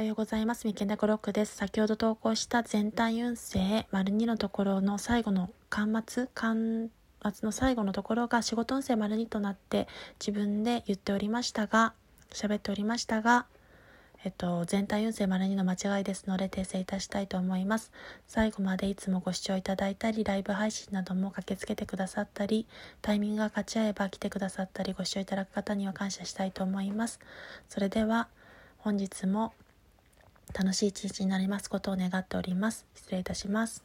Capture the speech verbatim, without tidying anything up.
おはようございます。みけんだころっくです。先ほど投稿した全体運勢 ② のところの最後の巻末、巻末の最後のところが仕事運勢 ② となって自分で言っておりましたが、喋っておりましたが、えっと、全体運勢 ② の間違いですので訂正いたしたいと思います。最後までいつもご視聴いただいたり、ライブ配信なども駆けつけてくださったり、タイミングが勝ち合えば来てくださったり、ご視聴いただく方には感謝したいと思います。それでは本日も楽しい一日になりますことを願っております。失礼いたします。